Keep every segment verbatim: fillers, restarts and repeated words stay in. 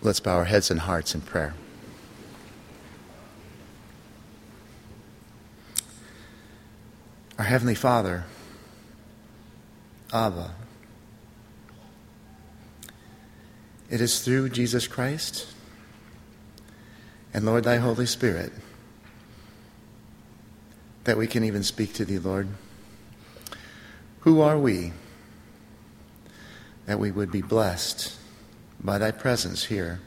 Let's bow our heads and hearts in prayer. Our Heavenly Father, Abba, it is through Jesus Christ and, Lord, thy Holy Spirit that we can even speak to thee, Lord. Who are we that we would be blessed by thy presence here?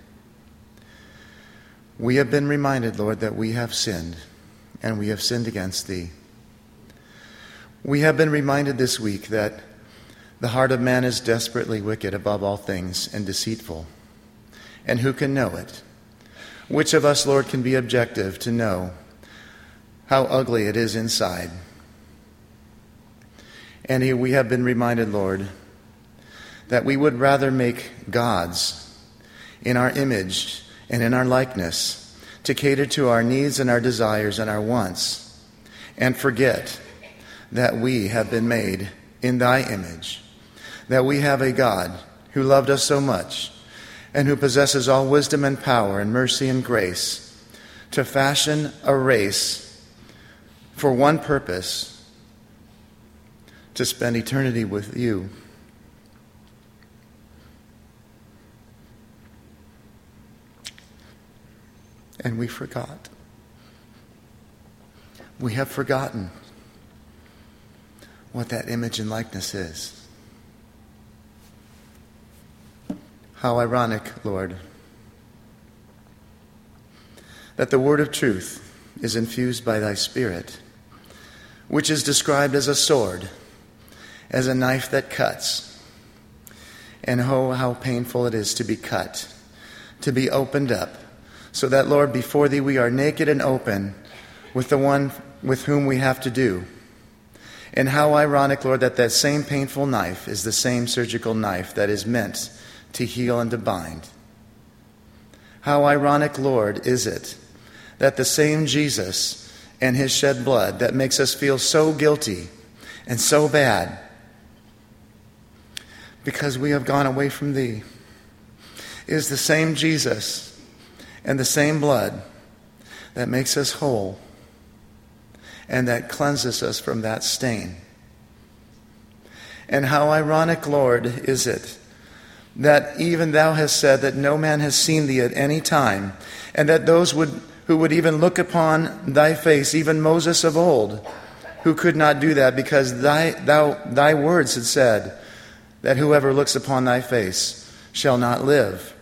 We have been reminded, Lord, that we have sinned, and we have sinned against thee. We have been reminded this week that the heart of man is desperately wicked above all things and deceitful, and who can know it? Which of us, Lord, can be objective to know how ugly it is inside? And we have been reminded, Lord, that we would rather make gods in our image and in our likeness to cater to our needs and our desires and our wants, and forget that we have been made in thy image, that we have a God who loved us so much and who possesses all wisdom and power and mercy and grace to fashion a race for one purpose, to spend eternity with you. And we forgot. We have forgotten what that image and likeness is. How ironic, Lord, that the word of truth is infused by thy Spirit, which is described as a sword, as a knife that cuts. And oh, how painful it is to be cut, to be opened up, so that, Lord, before thee we are naked and open with the one with whom we have to do. And how ironic, Lord, that that same painful knife is the same surgical knife that is meant to heal and to bind. How ironic, Lord, is it that the same Jesus and his shed blood that makes us feel so guilty and so bad because we have gone away from thee is the same Jesus and the same blood that makes us whole and that cleanses us from that stain. And how ironic, Lord, is it that even thou hast said that no man has seen thee at any time, and that those would, who would even look upon thy face, even Moses of old, who could not do that because thy, thou, thy words had said that whoever looks upon thy face shall not live.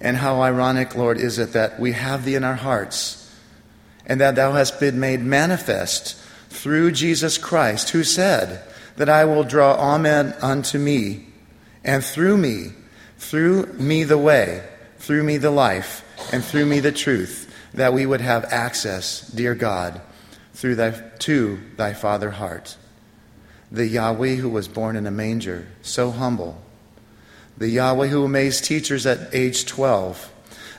And how ironic, Lord, is it that we have thee in our hearts and that thou hast been made manifest through Jesus Christ, who said that I will draw all men unto me, and through me, through me the way, through me the life, and through me the truth, that we would have access, dear God, through thy, to thy Father heart. The Yahweh who was born in a manger, so humble. The Yahweh who amazed teachers at age twelve.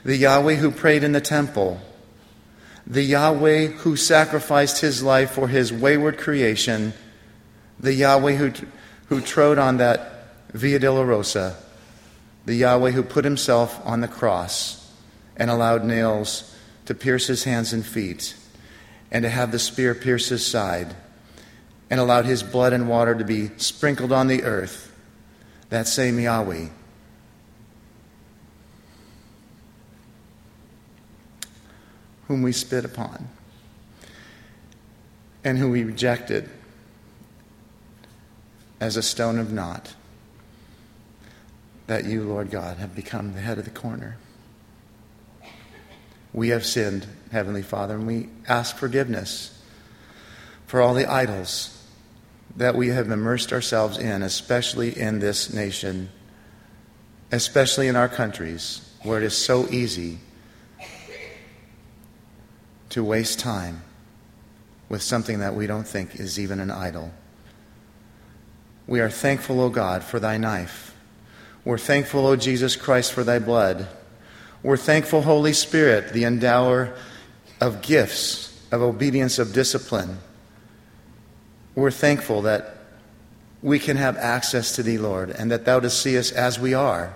The Yahweh who prayed in the temple. The Yahweh who sacrificed his life for his wayward creation. The Yahweh who, who trode on that Via Dolorosa. The Yahweh who put himself on the cross and allowed nails to pierce his hands and feet and to have the spear pierce his side, and allowed his blood and water to be sprinkled on the earth. That same Yahweh. Whom we spit upon. And whom we rejected. As a stone of naught. That you, Lord God, have become the head of the corner. We have sinned, Heavenly Father. And we ask forgiveness. For all the idols that we have immersed ourselves in, especially in this nation, especially in our countries, where it is so easy to waste time with something that we don't think is even an idol. We are thankful, O God, for thy knife. We're thankful, O Jesus Christ, for thy blood. We're thankful, Holy Spirit, the endower of gifts, of obedience, of discipline. We're thankful that we can have access to thee, Lord, and that thou dost see us as we are,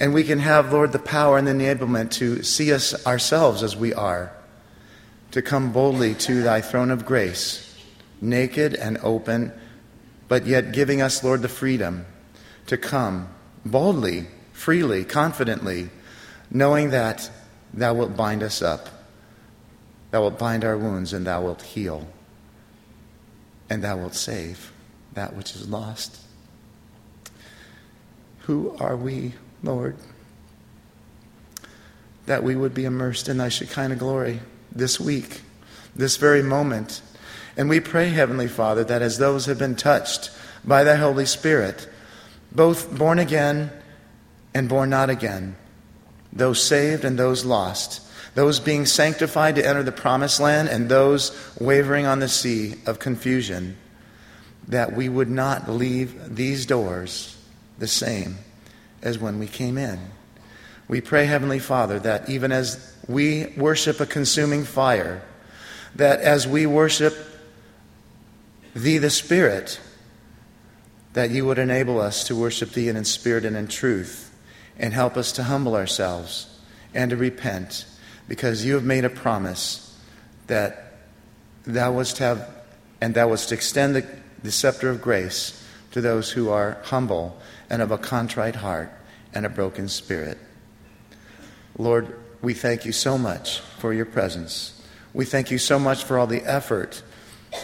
And we can have, Lord, the power and the enablement to see us ourselves as we are, to come boldly to thy throne of grace, naked and open, but yet giving us, Lord, the freedom to come boldly, freely, confidently, knowing that thou wilt bind us up, thou wilt bind our wounds, and thou wilt heal, and thou wilt save that which is lost. Who are we, Lord, that we would be immersed in thy Shekinah glory this week, this very moment? And we pray, Heavenly Father, that as those have been touched by thy Holy Spirit, both born again and born not again, those saved and those lost, those being sanctified to enter the promised land and those wavering on the sea of confusion, that we would not leave these doors the same as when we came in. We pray, Heavenly Father, that even as we worship a consuming fire, that as we worship thee, the Spirit, that you would enable us to worship thee in spirit and in truth, and help us to humble ourselves and to repent, because you have made a promise that thou wouldst have, and thou wouldst extend the, the scepter of grace to those who are humble and of a contrite heart and a broken spirit. Lord, we thank you so much for your presence. We thank you so much for all the effort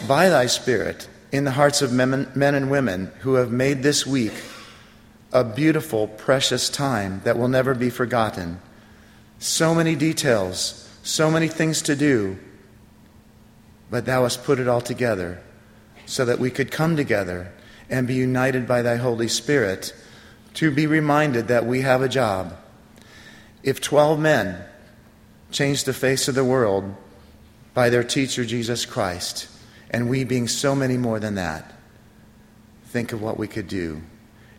by thy Spirit in the hearts of men and women who have made this week a beautiful, precious time that will never be forgotten. So many details, so many things to do, but thou hast put it all together so that we could come together and be united by thy Holy Spirit to be reminded that we have a job. If twelve men changed the face of the world by their teacher, Jesus Christ, and we being so many more than that, think of what we could do.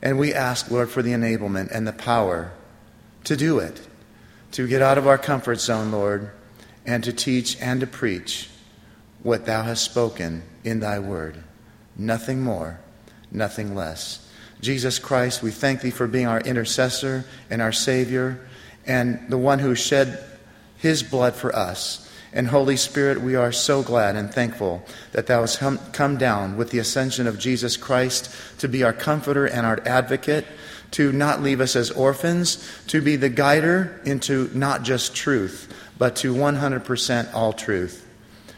And we ask, Lord, for the enablement and the power to do it, to get out of our comfort zone, Lord, and to teach and to preach what thou hast spoken in thy word. Nothing more, nothing less. Jesus Christ, we thank thee for being our intercessor and our Savior and the one who shed his blood for us. And Holy Spirit, we are so glad and thankful that thou hast come down with the ascension of Jesus Christ to be our comforter and our advocate, to not leave us as orphans, to be the guider into not just truth, but to one hundred percent all truth.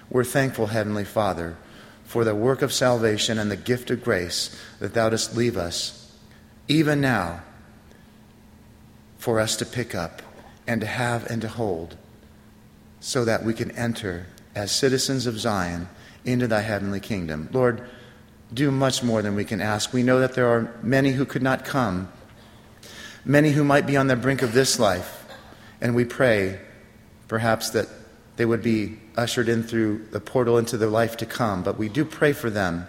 We're thankful, Heavenly Father, for the work of salvation and the gift of grace that thou dost leave us, even now, for us to pick up and to have and to hold, so that we can enter as citizens of Zion into thy heavenly kingdom. Lord, do much more than we can ask. We know that there are many who could not come, many who might be on the brink of this life, and we pray perhaps that they would be ushered in through the portal into the life to come, but we do pray for them.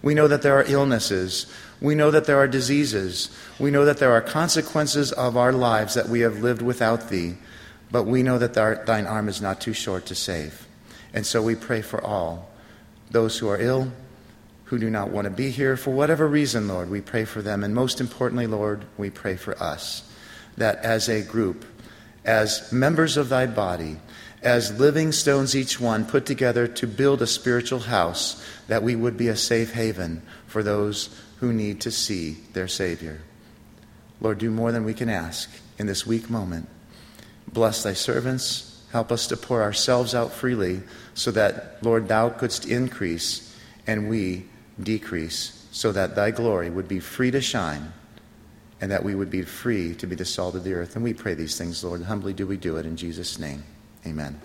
We know that there are illnesses. We know that there are diseases. We know that there are consequences of our lives that we have lived without thee. But we know that thine arm is not too short to save. And so we pray for all, those who are ill, who do not want to be here, for whatever reason, Lord, we pray for them. And most importantly, Lord, we pray for us, that as a group, as members of thy body, as living stones, each one put together to build a spiritual house, that we would be a safe haven for those who need to see their Savior. Lord, do more than we can ask in this weak moment. Bless thy servants. Help us to pour ourselves out freely so that, Lord, thou couldst increase and we decrease, so that thy glory would be free to shine and that we would be free to be the salt of the earth. And we pray these things, Lord. Humbly do we do it in Jesus' name. Amen.